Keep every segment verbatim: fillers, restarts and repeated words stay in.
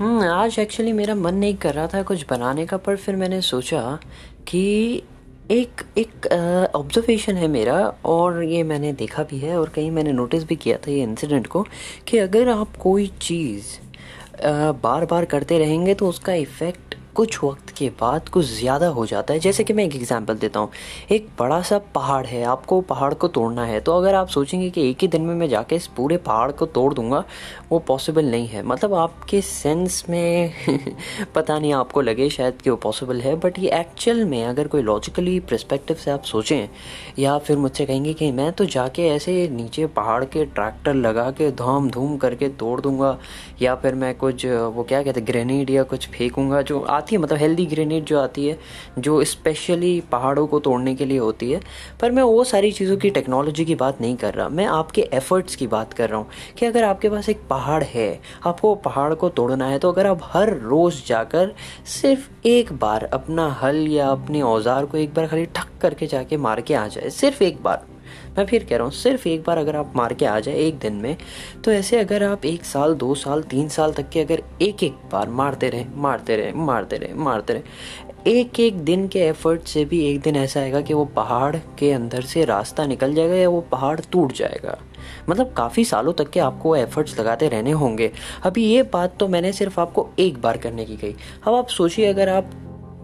हम्म आज एक्चुअली मेरा मन नहीं कर रहा था कुछ बनाने का, पर फिर मैंने सोचा कि एक एक ऑब्जर्वेशन है मेरा, और ये मैंने देखा भी है और कहीं मैंने नोटिस भी किया था ये इंसिडेंट को, कि अगर आप कोई चीज़ बार बार करते रहेंगे तो उसका इफ़ेक्ट कुछ वक्त के बाद कुछ ज़्यादा हो जाता है। जैसे कि मैं एक एग्जांपल देता हूँ, एक बड़ा सा पहाड़ है, आपको पहाड़ को तोड़ना है, तो अगर आप सोचेंगे कि एक ही दिन में मैं जाके इस पूरे पहाड़ को तोड़ दूँगा, वो पॉसिबल नहीं है। मतलब आपके सेंस में पता नहीं, आपको लगे शायद कि वो पॉसिबल है, बट ये एक्चुअल में अगर कोई लॉजिकली पर्सपेक्टिव से आप सोचें, या फिर मुझसे कहेंगे कि मैं तो जाके ऐसे नीचे पहाड़ के ट्रैक्टर लगा के धाम धूम करके तोड़ दूँगा, या फिर मैं कुछ वो क्या कहते हैं ग्रेनेड या कुछ फेंकूँगा जो मतलब हेल्दी ग्रेनेड जो आती है, जो स्पेशली पहाड़ों को तोड़ने के लिए होती है। पर मैं वो सारी चीज़ों की टेक्नोलॉजी की बात नहीं कर रहा, मैं आपके एफर्ट्स की बात कर रहा हूँ कि अगर आपके पास एक पहाड़ है, आपको पहाड़ को तोड़ना है, तो अगर आप हर रोज़ जाकर सिर्फ एक बार अपना हल या अपने औजार को एक बार खाली ठक करके जाके मार के आ जाए, सिर्फ एक बार, मैं फिर कह रहा हूँ सिर्फ एक बार अगर आप मार के आ जाए एक दिन में, तो ऐसे अगर आप एक साल दो साल तीन साल तक के अगर एक एक बार मारते रहें मारते रहें मारते रहें मारते रहें, एक एक दिन के एफर्ट से भी एक दिन ऐसा आएगा कि वो पहाड़ के अंदर से रास्ता निकल जाएगा या वो पहाड़ टूट जाएगा। मतलब काफ़ी सालों तक के आपको एफर्ट्स लगाते रहने होंगे। अभी ये बात तो मैंने सिर्फ आपको एक बार करने की कही। अब आप सोचिए अगर आप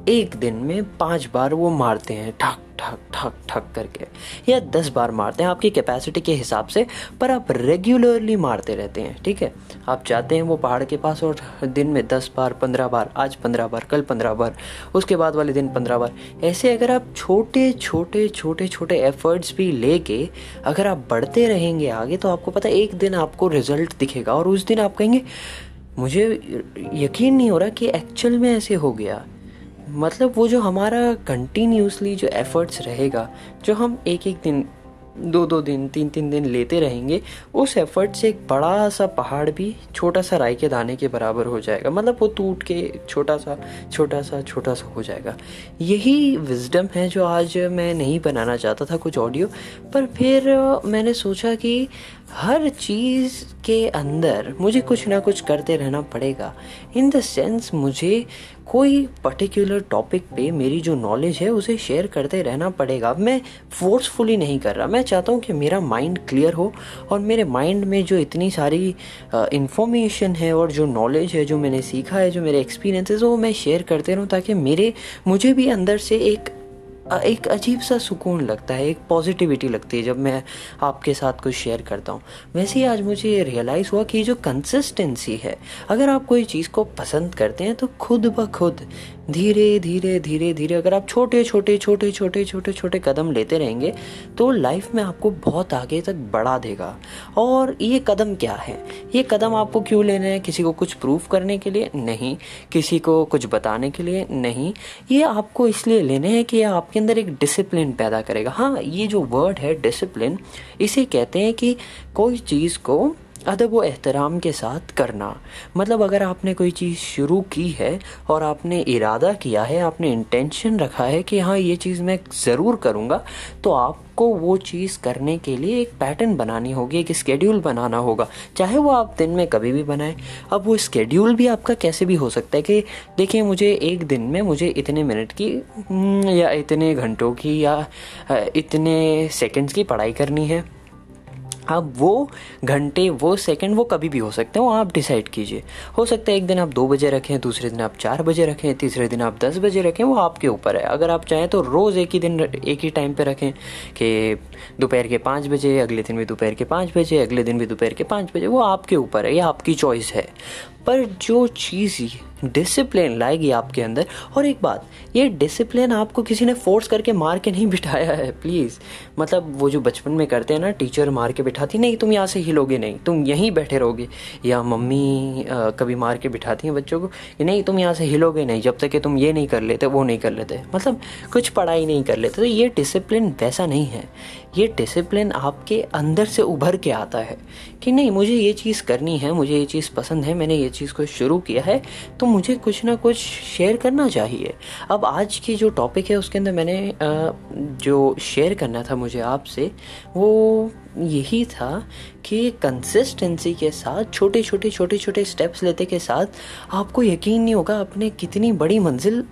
एक दिन में पाँच बार वो मारते हैं ठक ठक ठक ठक करके, या दस बार मारते हैं आपकी कैपेसिटी के हिसाब से, पर आप रेगुलरली मारते रहते हैं, ठीक है, आप जाते हैं वो पहाड़ के पास और दिन में दस बार पंद्रह बार, आज पंद्रह बार, कल पंद्रह बार, उसके बाद वाले दिन पंद्रह बार, ऐसे अगर आप छोटे छोटे छोटे छोटे एफर्ट्स भी लेके अगर आप बढ़ते रहेंगे आगे, तो आपको पता है एक दिन आपको रिजल्ट दिखेगा, और उस दिन आप कहेंगे मुझे यकीन नहीं हो रहा कि एक्चुअल में ऐसे हो गया। मतलब वो जो हमारा कंटिन्यूसली जो एफर्ट्स रहेगा, जो हम एक एक दिन दो दो दिन तीन तीन दिन लेते रहेंगे, उस एफर्ट से एक बड़ा सा पहाड़ भी छोटा सा राई के दाने के बराबर हो जाएगा। मतलब वो टूट के छोटा सा छोटा सा छोटा सा हो जाएगा। यही विजडम है जो आज मैं नहीं बनाना चाहता था कुछ ऑडियो, पर फिर मैंने सोचा कि हर चीज़ के अंदर मुझे कुछ ना कुछ करते रहना पड़ेगा। इन द सेंस मुझे कोई पर्टिकुलर टॉपिक पे मेरी जो नॉलेज है उसे शेयर करते रहना पड़ेगा। मैं फोर्सफुली नहीं कर रहा, मैं चाहता हूँ कि मेरा माइंड क्लियर हो और मेरे माइंड में जो इतनी सारी इंफॉर्मेशन है और जो नॉलेज है जो मैंने सीखा है, जो मेरे एक्सपीरियंसेस, वो मैं शेयर करते रहूँ, ताकि मेरे मुझे भी अंदर से एक एक अजीब सा सुकून लगता है, एक पॉजिटिविटी लगती है जब मैं आपके साथ कुछ शेयर करता हूँ। वैसे ही आज मुझे ये रियलाइज़ हुआ कि जो कंसिस्टेंसी है, अगर आप कोई चीज़ को पसंद करते हैं तो खुद ब खुद धीरे धीरे धीरे धीरे अगर आप छोटे छोटे छोटे छोटे छोटे छोटे कदम लेते रहेंगे तो लाइफ में आपको बहुत आगे तक बढ़ा देगा। और ये कदम क्या है, ये कदम आपको क्यों लेना है? किसी को कुछ प्रूफ करने के लिए नहीं, किसी को कुछ बताने के लिए नहीं, ये आपको इसलिए लेने हैं कि आपके अंदर एक डिसिप्लिन पैदा करेगा। हाँ, ये जो वर्ड है डिसिप्लिन, इसे कहते हैं कि कोई चीज़ को अदब व एहतराम के साथ करना। मतलब अगर आपने कोई चीज़ शुरू की है और आपने इरादा किया है, आपने इंटेंशन रखा है कि हाँ ये चीज़ मैं ज़रूर करूँगा, तो आपको वो चीज़ करने के लिए एक पैटर्न बनानी होगी, एक स्केड्यूल बनाना होगा, चाहे वो आप दिन में कभी भी बनाएं। अब वो स्केड्यूल भी आपका कैसे भी हो सकता है कि देखिए मुझे एक दिन में मुझे इतने मिनट की या इतने घंटों की या इतने सेकेंड्स की पढ़ाई करनी है। अब वो घंटे, वो सेकंड, वो कभी भी हो सकते हैं, वो आप डिसाइड कीजिए। हो सकता है एक दिन आप दो बजे रखें, दूसरे दिन आप चार बजे रखें, तीसरे दिन आप दस बजे रखें, वो आपके ऊपर है। अगर आप चाहें तो रोज़ एक ही दिन एक ही टाइम पे रखें कि दोपहर के पाँच बजे, अगले दिन भी दोपहर के पाँच बजे, अगले दिन भी दोपहर के पाँच बजे, वो आपके ऊपर है, ये आपकी चॉइस है। पर जो चीज़ डिसिप्लिन लाएगी आपके अंदर, और एक बात, ये डिसिप्लिन आपको किसी ने फोर्स करके मार के नहीं बिठाया है, प्लीज़। मतलब वो जो बचपन में करते हैं ना, टीचर मार के बिठाती, नहीं तुम यहाँ से हिलोगे, नहीं तुम यहीं बैठे रहोगे, या मम्मी आ, कभी मार के बिठाती हैं बच्चों को, नहीं तुम यहाँ से हिलोगे नहीं जब तक कि तुम ये नहीं कर लेते, वो नहीं कर लेते, मतलब कुछ पढ़ाई नहीं कर लेते। तो ये डिसिप्लिन वैसा नहीं है, ये डिसिप्लिन आपके अंदर से उभर के आता है कि नहीं मुझे ये चीज़ करनी है, मुझे ये चीज़ पसंद है, मैंने ये चीज़ को शुरू किया है, तो मुझे कुछ ना कुछ शेयर करना चाहिए। अब आज की जो टॉपिक है उसके अंदर मैंने जो शेयर करना था मुझे आपसे, वो यही था कि कंसिस्टेंसी के साथ छोटे छोटे छोटे छोटे स्टेप्स लेते के साथ आपको यकीन नहीं होगा आपने कितनी बड़ी मंजिल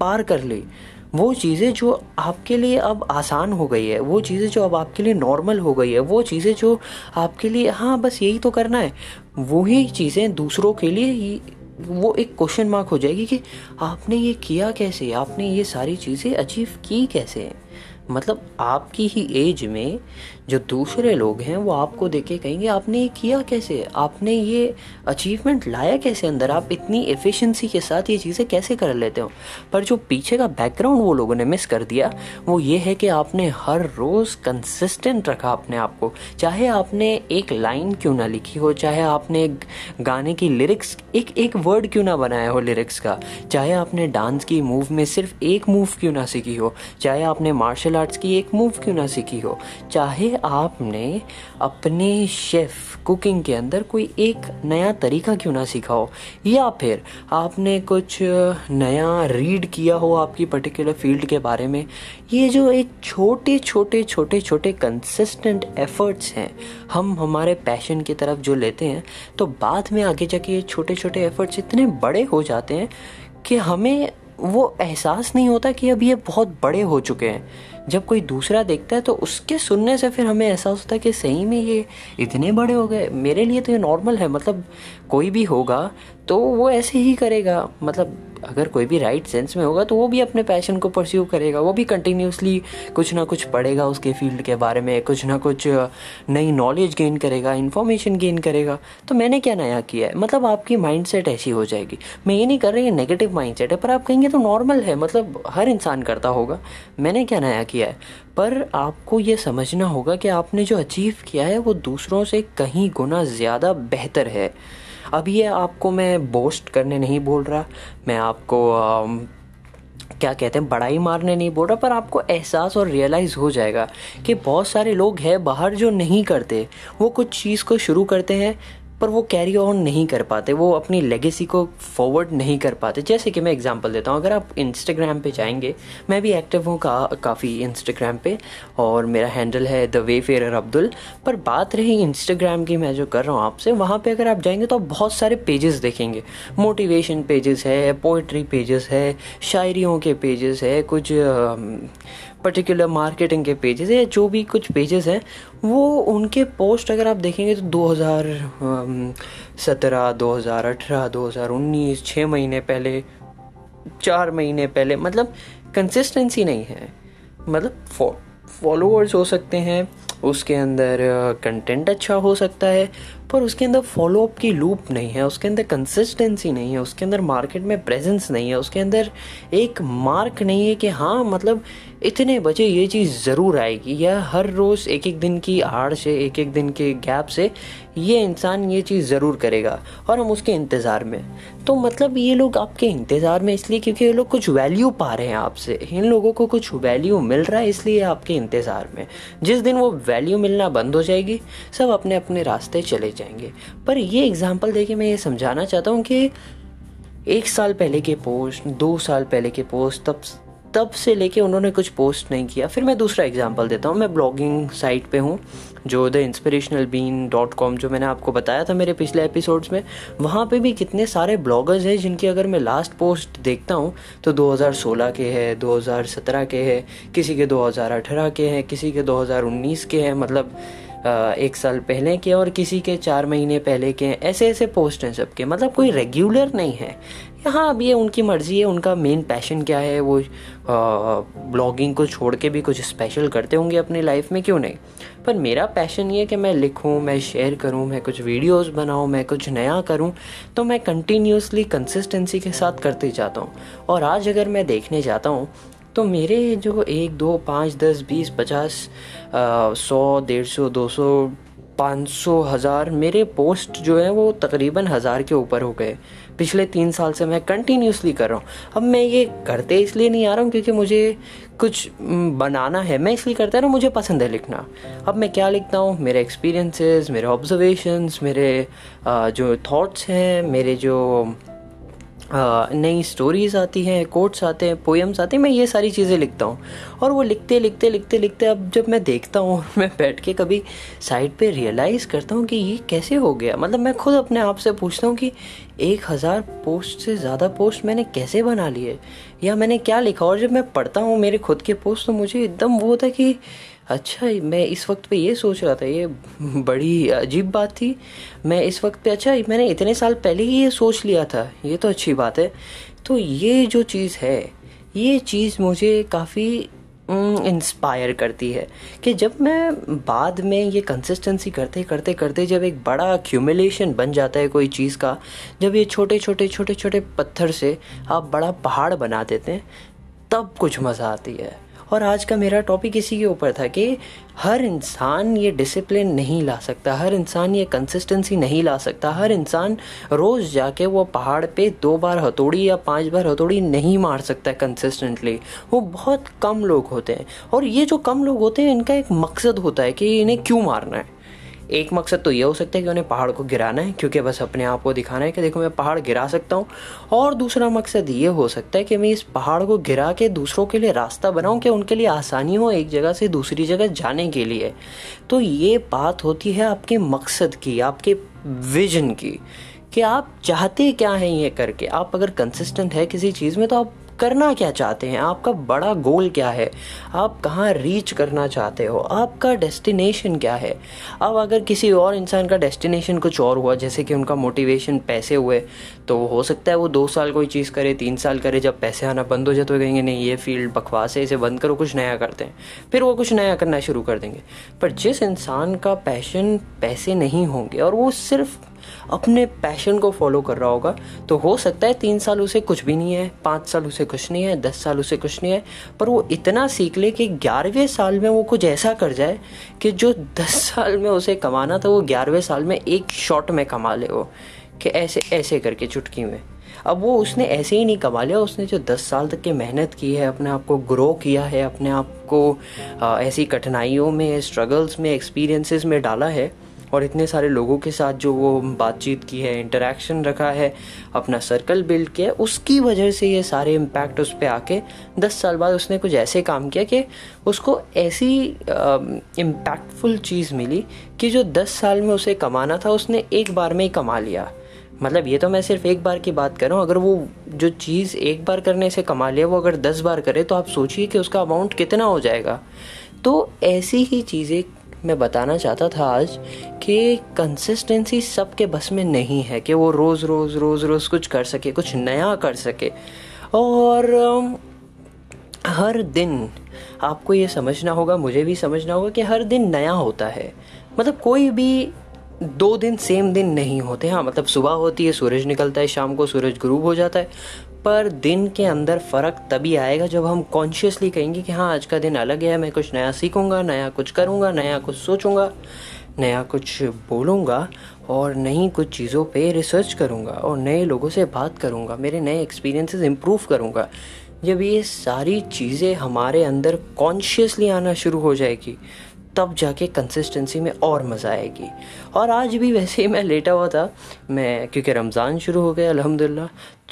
पार कर ली। वो चीज़ें जो आपके लिए अब आसान हो गई है, वो चीज़ें जो अब आपके लिए नॉर्मल हो गई है, वो चीज़ें जो आपके लिए हाँ बस यही तो करना है, वही चीज़ें दूसरों के लिए ही वो एक क्वेश्चन मार्क हो जाएगी कि आपने ये किया कैसे, आपने ये सारी चीज़ें अचीव की कैसे। मतलब आपकी ही एज में जो दूसरे लोग हैं वो आपको देख के कहेंगे आपने ये किया कैसे, आपने ये अचीवमेंट लाया कैसे अंदर, आप इतनी एफिशिएंसी के साथ ये चीज़ें कैसे कर लेते हो। पर जो पीछे का बैकग्राउंड वो लोगों ने मिस कर दिया वो ये है कि आपने हर रोज़ कंसिस्टेंट रखा अपने आप को, चाहे आपने एक लाइन क्यों ना लिखी हो, चाहे आपने गाने की लिरिक्स एक एक वर्ड क्यों ना बनाया हो लिरिक्स का, चाहे आपने डांस की मूव में सिर्फ एक मूव क्यों ना सीखी हो, चाहे आपने मार्शल आर्ट्स की एक मूव क्यों ना सीखी हो, चाहे आपने अपने शेफ़ कुकिंग के अंदर कोई एक नया तरीका क्यों ना सीखा हो, या फिर आपने कुछ नया रीड किया हो आपकी पर्टिकुलर फील्ड के बारे में। ये जो एक छोटे छोटे छोटे छोटे कंसिस्टेंट एफर्ट्स हैं हम हमारे पैशन की तरफ जो लेते हैं, तो बाद में आगे जाके ये छोटे छोटे एफर्ट्स इतने बड़े हो जाते हैं कि हमें वो एहसास नहीं होता कि अब ये बहुत बड़े हो चुके हैं। जब कोई दूसरा देखता है तो उसके सुनने से फिर हमें एहसास होता है कि सही में ये इतने बड़े हो गए, मेरे लिए तो ये नॉर्मल है। मतलब कोई भी होगा तो वो ऐसे ही करेगा, मतलब अगर कोई भी राइट सेंस में होगा तो वो भी अपने पैशन को परस्यू करेगा, वो भी कंटिन्यूसली कुछ ना कुछ पढ़ेगा उसके फील्ड के बारे में, कुछ ना कुछ नई नॉलेज गेन करेगा, इन्फॉर्मेशन गेन करेगा। तो मैंने क्या नया किया है, मतलब आपकी माइंडसेट ऐसी हो जाएगी। मैं ये नहीं कर रही ये नेगेटिव माइंडसेट है, पर आप कहेंगे तो नॉर्मल है, मतलब हर इंसान करता होगा, मैंने क्या नया किया है। पर आपको ये समझना होगा कि आपने जो अचीव किया है वो दूसरों से कहीं गुना ज़्यादा बेहतर है। अब ये आपको मैं बोस्ट करने नहीं बोल रहा, मैं आपको आ, क्या कहते हैं बड़ाई मारने नहीं बोल रहा, पर आपको एहसास और रियलाइज़ हो जाएगा कि बहुत सारे लोग हैं बाहर जो नहीं करते, वो कुछ चीज़ को शुरू करते हैं पर वो कैरी ऑन नहीं कर पाते, वो अपनी लेगेसी को फॉरवर्ड नहीं कर पाते। जैसे कि मैं एग्जांपल देता हूँ, अगर आप इंस्टाग्राम पे जाएंगे, मैं भी एक्टिव हूँ का, काफ़ी इंस्टाग्राम पे, और मेरा हैंडल है द वेफेयर अब्दुल। पर बात रही इंस्टाग्राम की, मैं जो कर रहा हूँ आपसे, वहाँ पे अगर आप जाएंगे तो आप बहुत सारे पेजेस देखेंगे, मोटिवेशन पेजेस है, पोइट्री पेजेस है, शायरियों के पेजेस है, कुछ पर्टिकुलर मार्केटिंग के पेजेस या जो भी कुछ पेजेस हैं, वो उनके पोस्ट अगर आप देखेंगे तो दो हज़ार सत्रह, दो हज़ार अठारह, दो हज़ार उन्नीस, छः महीने पहले, चार महीने पहले, मतलब कंसिस्टेंसी नहीं है। मतलब फॉलोअर्स हो सकते हैं, उसके अंदर कंटेंट अच्छा हो सकता है, पर उसके अंदर फॉलोअप की लूप नहीं है, उसके अंदर कंसिस्टेंसी नहीं है, उसके अंदर मार्केट में प्रेजेंस नहीं है, उसके अंदर एक मार्क नहीं है कि हाँ मतलब इतने बजे ये चीज़ ज़रूर आएगी, या हर रोज़ एक एक दिन की आड़ से, एक एक दिन के गैप से ये इंसान ये चीज़ ज़रूर करेगा और हम उसके इंतज़ार में। तो मतलब ये लोग आपके इंतज़ार में इसलिए क्योंकि ये लोग कुछ वैल्यू पा रहे हैं आपसे, इन लोगों को कुछ वैल्यू मिल रहा है इसलिए आपके इंतज़ार में। जिस दिन वो वैल्यू मिलना बंद हो जाएगी सब अपने अपने रास्ते चले जाएंगे। पर ये एग्ज़ाम्पल देके मैं ये समझाना चाहता हूँ कि एक साल पहले के पोस्ट, दो साल पहले के पोस्ट, तब तब से लेके उन्होंने कुछ पोस्ट नहीं किया। फिर मैं दूसरा एग्जांपल देता हूँ, मैं ब्लॉगिंग साइट पे हूँ जो the inspirational bean dot com, जो मैंने आपको बताया था मेरे पिछले एपिसोड्स में, वहाँ पे भी कितने सारे ब्लॉगर्स हैं जिनकी अगर मैं लास्ट पोस्ट देखता हूँ तो दो हज़ार सोलह के हैं, दो हज़ार सत्रह के हैं, किसी के दो हज़ार अठारह के हैं, किसी के दो हज़ार उन्नीस के हैं, मतलब एक साल पहले के, और किसी के चार महीने पहले के, ऐसे ऐसे पोस्ट हैं सबके। मतलब कोई रेगुलर नहीं है। हाँ, अब ये उनकी मर्ज़ी है, उनका मेन पैशन क्या है, वो ब्लॉगिंग को छोड़ के भी कुछ स्पेशल करते होंगे अपनी लाइफ में, क्यों नहीं। पर मेरा पैशन ये है कि मैं लिखूँ, मैं शेयर करूँ, मैं कुछ वीडियोस बनाऊँ, मैं कुछ नया करूँ, तो मैं कंटिन्यूसली कंसिस्टेंसी के साथ करते जाता हूँ। और आज अगर मैं देखने जाता हूँ तो मेरे जो एक, दो, पाँच, दस, बीस, पचास, सौ, डेढ़ सौ, दो सौ, पाँच सौ, हज़ार, मेरे पोस्ट जो हैं वो तकरीबन हज़ार के ऊपर हो गए। पिछले तीन साल से मैं कंटिन्यूसली कर रहा हूँ। अब मैं ये करते इसलिए नहीं आ रहा हूँ क्योंकि मुझे कुछ बनाना है, मैं इसलिए करता हूँ, मुझे पसंद है लिखना। अब मैं क्या लिखता हूँ, मेरे एक्सपीरियंसेस, मेरे ऑब्जर्वेशंस, मेरे जो थॉट्स हैं, मेरे जो नई स्टोरीज़ आती हैं, कोट्स आते हैं, पोएम्स आते हैं, मैं ये सारी चीज़ें लिखता हूँ। और वो लिखते लिखते लिखते लिखते अब जब मैं देखता हूँ, मैं बैठ के कभी साइड पे रियलाइज़ करता हूँ कि ये कैसे हो गया। मतलब मैं खुद अपने आप से पूछता हूँ कि एक हज़ार पोस्ट से ज़्यादा पोस्ट मैंने कैसे बना लिए, या मैंने क्या लिखा। और जब मैं पढ़ता हूँ मेरे खुद के पोस्ट तो मुझे एकदम वो होता है कि अच्छा, मैं इस वक्त पे ये सोच रहा था, ये बड़ी अजीब बात थी। मैं इस वक्त पे, अच्छा मैंने इतने साल पहले ही ये सोच लिया था, ये तो अच्छी बात है। तो ये जो चीज़ है, ये चीज़ मुझे काफ़ी इंस्पायर करती है कि जब मैं बाद में ये कंसिस्टेंसी करते करते करते जब एक बड़ा एक्यूमुलेशन बन जाता है कोई चीज़ का, जब ये छोटे छोटे छोटे छोटे पत्थर से आप बड़ा पहाड़ बना देते हैं, तब कुछ मज़ा आती है। और आज का मेरा टॉपिक इसी के ऊपर था कि हर इंसान ये डिसिप्लिन नहीं ला सकता, हर इंसान ये कंसिस्टेंसी नहीं ला सकता, हर इंसान रोज़ जाके वो पहाड़ पे दो बार हथौड़ी या पांच बार हथौड़ी नहीं मार सकता कंसिस्टेंटली। वो बहुत कम लोग होते हैं, और ये जो कम लोग होते हैं इनका एक मकसद होता है कि इन्हें क्यों मारना है। एक मकसद तो ये हो सकता है कि उन्हें पहाड़ को गिराना है, क्योंकि बस अपने आप को दिखाना है कि देखो मैं पहाड़ गिरा सकता हूँ। और दूसरा मकसद ये हो सकता है कि मैं इस पहाड़ को गिरा के दूसरों के लिए रास्ता बनाऊँ कि उनके लिए आसानी हो एक जगह से दूसरी जगह जाने के लिए। तो ये बात होती है आपके मकसद की, आपके विजन की, कि आप चाहते क्या हैं ये करके। आप अगर कंसिस्टेंट है किसी चीज़ में तो आप करना क्या चाहते हैं, आपका बड़ा गोल क्या है, आप कहाँ रीच करना चाहते हो, आपका डेस्टिनेशन क्या है। अब अगर किसी और इंसान का डेस्टिनेशन कुछ और हुआ, जैसे कि उनका मोटिवेशन पैसे हुए, तो हो सकता है वो दो साल कोई चीज़ करे, तीन साल करे, जब पैसे आना बंद हो जाए तो कहेंगे नहीं ये फील्ड बकवास है, इसे बंद करो, कुछ नया करते हैं। फिर वो कुछ नया करना शुरू कर देंगे। पर जिस इंसान का पैशन पैसे नहीं होंगे और वो सिर्फ अपने पैशन को फॉलो कर रहा होगा, तो हो सकता है तीन साल उसे कुछ भी नहीं है, पाँच साल उसे कुछ नहीं है, दस साल उसे कुछ नहीं है, पर वो इतना सीख ले कि ग्यारहवें साल में वो कुछ ऐसा कर जाए कि जो दस साल में उसे कमाना था वो ग्यारहवें साल में एक शॉट में कमा ले, वो कि ऐसे ऐसे करके चुटकी में। अब वो उसने ऐसे ही नहीं कमा लिया, उसने जो दस साल तक की मेहनत की है, अपने आप को ग्रो किया है, अपने आप को ऐसी कठिनाइयों में, स्ट्रगल्स में, एक्सपीरियंसेस में डाला है, और इतने सारे लोगों के साथ जो वो बातचीत की है, इंटरेक्शन रखा है, अपना सर्कल बिल्ड किया है, उसकी वजह से ये सारे इम्पैक्ट उस पर आके दस साल बाद उसने कुछ ऐसे काम किया कि उसको ऐसी इम्पैक्टफुल चीज़ मिली कि जो दस साल में उसे कमाना था उसने एक बार में ही कमा लिया। मतलब ये तो मैं सिर्फ एक बार की बात कर रहा हूँ। अगर वो जो चीज़ एक बार करने से कमा लिया वो अगर दस बार करे तो आप सोचिए कि उसका अमाउंट कितना हो जाएगा। तो ऐसी ही चीज़ें मैं बताना चाहता था आज कि कंसिस्टेंसी सबके बस में नहीं है कि वो रोज़ रोज़ रोज़ रोज़ कुछ कर सके, कुछ नया कर सके। और हर दिन आपको ये समझना होगा, मुझे भी समझना होगा कि हर दिन नया होता है। मतलब कोई भी दो दिन सेम दिन नहीं होते। हाँ, मतलब सुबह होती है, सूरज निकलता है, शाम को सूरज ग़ुरूब हो जाता है, पर दिन के अंदर फ़र्क तभी आएगा जब हम कॉन्शियसली कहेंगे कि हाँ आज का दिन अलग है, मैं कुछ नया सीखूंगा, नया कुछ करूंगा, नया कुछ सोचूंगा, नया कुछ बोलूंगा, और नई कुछ चीज़ों पे रिसर्च करूंगा, और नए लोगों से बात करूंगा, मेरे नए एक्सपीरियंसेस इम्प्रूव करूंगा। जब ये सारी चीज़ें हमारे अंदर कॉन्शियसली आना शुरू हो जाएगी तब जाके कंसिस्टेंसी में और मज़ा आएगी। और आज भी वैसे ही मैं लेटा हुआ था, मैं क्योंकि रमज़ान शुरू हो गया अल्हम्दुलिल्लाह,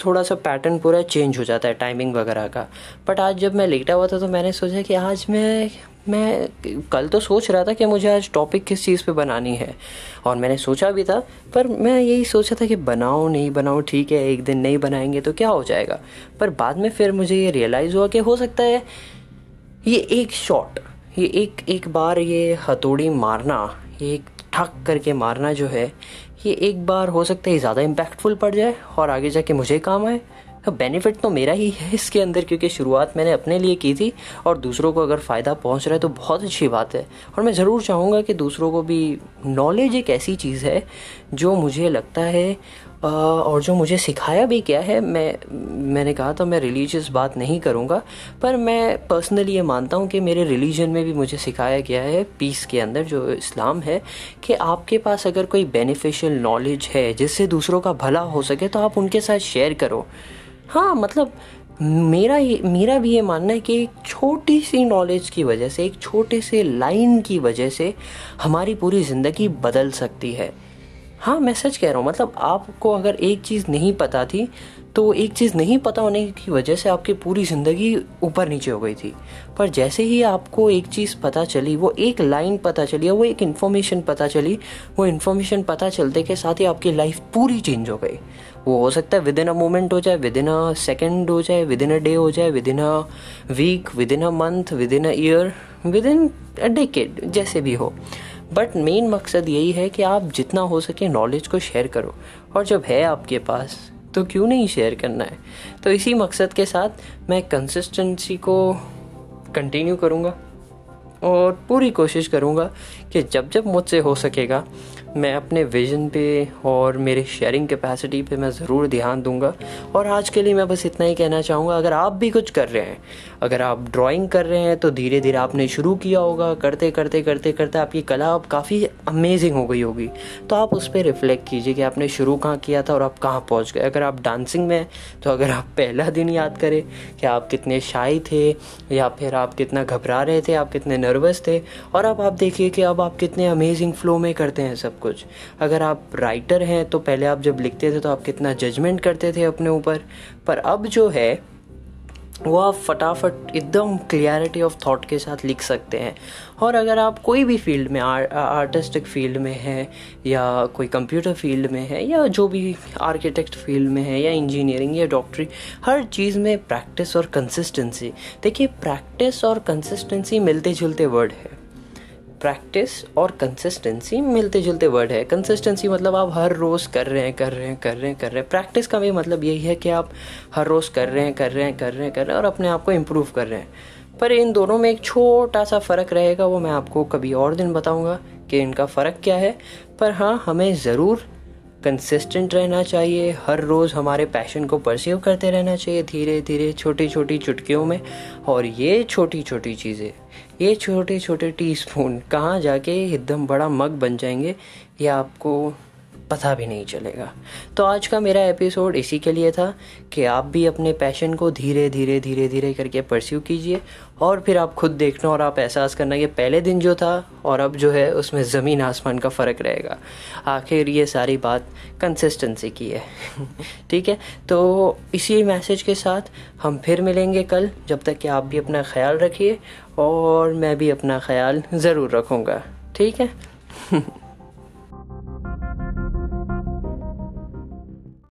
थोड़ा सा पैटर्न पूरा चेंज हो जाता है टाइमिंग वगैरह का। बट आज जब मैं लेटा हुआ था तो मैंने सोचा कि आज मैं मैं कल तो सोच रहा था कि मुझे आज टॉपिक किस चीज़ पे बनानी है, और मैंने सोचा भी था, पर मैं यही सोचा था कि बनाओ नहीं बनाओ ठीक है, एक दिन नहीं बनाएंगे तो क्या हो जाएगा। पर बाद में फिर मुझे ये रियलाइज़ हुआ कि हो सकता है ये एक शॉट, ये एक एक बार ये हथौड़ी मारना, ये एक ठक करके मारना जो है, ये एक बार हो सकता है ज़्यादा इम्पैक्टफुल पड़ जाए और आगे जाके मुझे काम आए। तो बेनिफिट तो मेरा ही है इसके अंदर, क्योंकि शुरुआत मैंने अपने लिए की थी, और दूसरों को अगर फ़ायदा पहुंच रहा है तो बहुत अच्छी बात है। और मैं ज़रूर चाहूँगा कि दूसरों को भी, नॉलेज एक ऐसी चीज़ है जो मुझे लगता है और जो मुझे सिखाया भी क्या है। मैं मैंने कहा था मैं रिलीजियस बात नहीं करूँगा, पर मैं पर्सनली ये मानता हूँ कि मेरे रिलीजन में भी मुझे सिखाया गया है, पीस के अंदर जो इस्लाम है, कि आपके पास अगर कोई बेनिफिशियल नॉलेज है जिससे दूसरों का भला हो सके तो आप उनके साथ शेयर करो। हाँ, मतलब मेरा ये मेरा भी ये मानना है कि एक छोटी सी नॉलेज की वजह से, एक छोटे से लाइन की वजह से हमारी पूरी ज़िंदगी बदल सकती है। हाँ, मैं सच कह रहा हूँ। मतलब आपको अगर एक चीज़ नहीं पता थी तो एक चीज़ नहीं पता होने की वजह से आपकी पूरी ज़िंदगी ऊपर नीचे हो गई थी। पर जैसे ही आपको एक चीज़ पता चली, वो एक लाइन पता चली या वो एक इन्फॉर्मेशन पता चली, वो इन्फॉर्मेशन पता चलते के साथ ही आपकी लाइफ पूरी चेंज हो गई। वो हो सकता है विदिन अ मोमेंट हो जाए, विदिन अ सेकेंड हो जाए, विदिन अ डे हो जाए, within a week, within a month, within a year, within a decade, जैसे भी हो। बट मेन मकसद यही है कि आप जितना हो सके नॉलेज को शेयर करो, और जब है आपके पास तो क्यों नहीं शेयर करना है। तो इसी मकसद के साथ मैं कंसिस्टेंसी को कंटिन्यू करूँगा और पूरी कोशिश करूँगा कि जब जब मुझसे हो सकेगा मैं अपने विज़न पे और मेरे शेयरिंग कैपेसिटी पे मैं ज़रूर ध्यान दूँगा। और आज के लिए मैं बस इतना ही कहना चाहूँगा, अगर आप भी कुछ कर रहे हैं, अगर आप ड्राइंग कर रहे हैं तो धीरे धीरे आपने शुरू किया होगा, करते करते करते करते आपकी कला अब काफ़ी अमेजिंग हो गई होगी। तो आप उस पर रिफ़्लेक्ट कीजिए कि आपने शुरू कहाँ किया था और आप कहाँ पहुँच गए। अगर आप डांसिंग में हैं तो अगर आप पहला दिन याद करें कि आप कितने शाय थे या फिर आप कितना घबरा रहे थे, आप कितने नर्वस थे, और अब आप देखिए कि अब आप कितने अमेजिंग फ़्लो में करते हैं सब कुछ। अगर आप राइटर हैं तो पहले आप जब लिखते थे तो आप कितना जजमेंट करते थे अपने ऊपर, पर अब जो है वो आप फटाफट एकदम क्लियरिटी ऑफ थॉट के साथ लिख सकते हैं। और अगर आप कोई भी फील्ड में आर, आर्टिस्टिक फील्ड में हैं या कोई कंप्यूटर फील्ड में है या जो भी आर्किटेक्ट फील्ड में है या इंजीनियरिंग या डॉक्टरी, हर चीज़ में प्रैक्टिस और कंसिस्टेंसी। देखिए, प्रैक्टिस और कंसिस्टेंसी मिलते जुलते वर्ड है, प्रैक्टिस और कंसिस्टेंसी मिलते जुलते वर्ड है। कंसिस्टेंसी मतलब आप हर रोज़ कर रहे हैं कर रहे हैं कर रहे हैं कर रहे हैं। प्रैक्टिस का भी मतलब यही है कि आप हर रोज़ कर रहे हैं कर रहे हैं कर रहे हैं कर रहे हैं और अपने आप को इम्प्रूव कर रहे हैं। पर इन दोनों में एक छोटा सा फ़र्क रहेगा, वो मैं आपको कभी और दिन बताऊंगा कि इनका फ़र्क क्या है। पर हाँ, हमें ज़रूर कंसिस्टेंट रहना चाहिए, हर रोज़ हमारे पैशन को परस्यू करते रहना चाहिए, धीरे धीरे छोटी छोटी चुटकियों में। और ये छोटी छोटी चीज़ें, ये छोटे छोटे टीस्पून कहाँ जाके एकदम बड़ा मग बन जाएंगे, ये आपको पता भी नहीं चलेगा। तो आज का मेरा एपिसोड इसी के लिए था कि आप भी अपने पैशन को धीरे धीरे धीरे धीरे करके परस्यू कीजिए, और फिर आप खुद देखना और आप एहसास करना कि पहले दिन जो था और अब जो है उसमें ज़मीन आसमान का फ़र्क रहेगा। आखिर ये सारी बात कंसिस्टेंसी की है। ठीक है, तो इसी मैसेज के साथ हम फिर मिलेंगे कल। जब तक कि आप भी अपना ख्याल रखिए और मैं भी अपना ख्याल ज़रूर रखूँगा। ठीक है।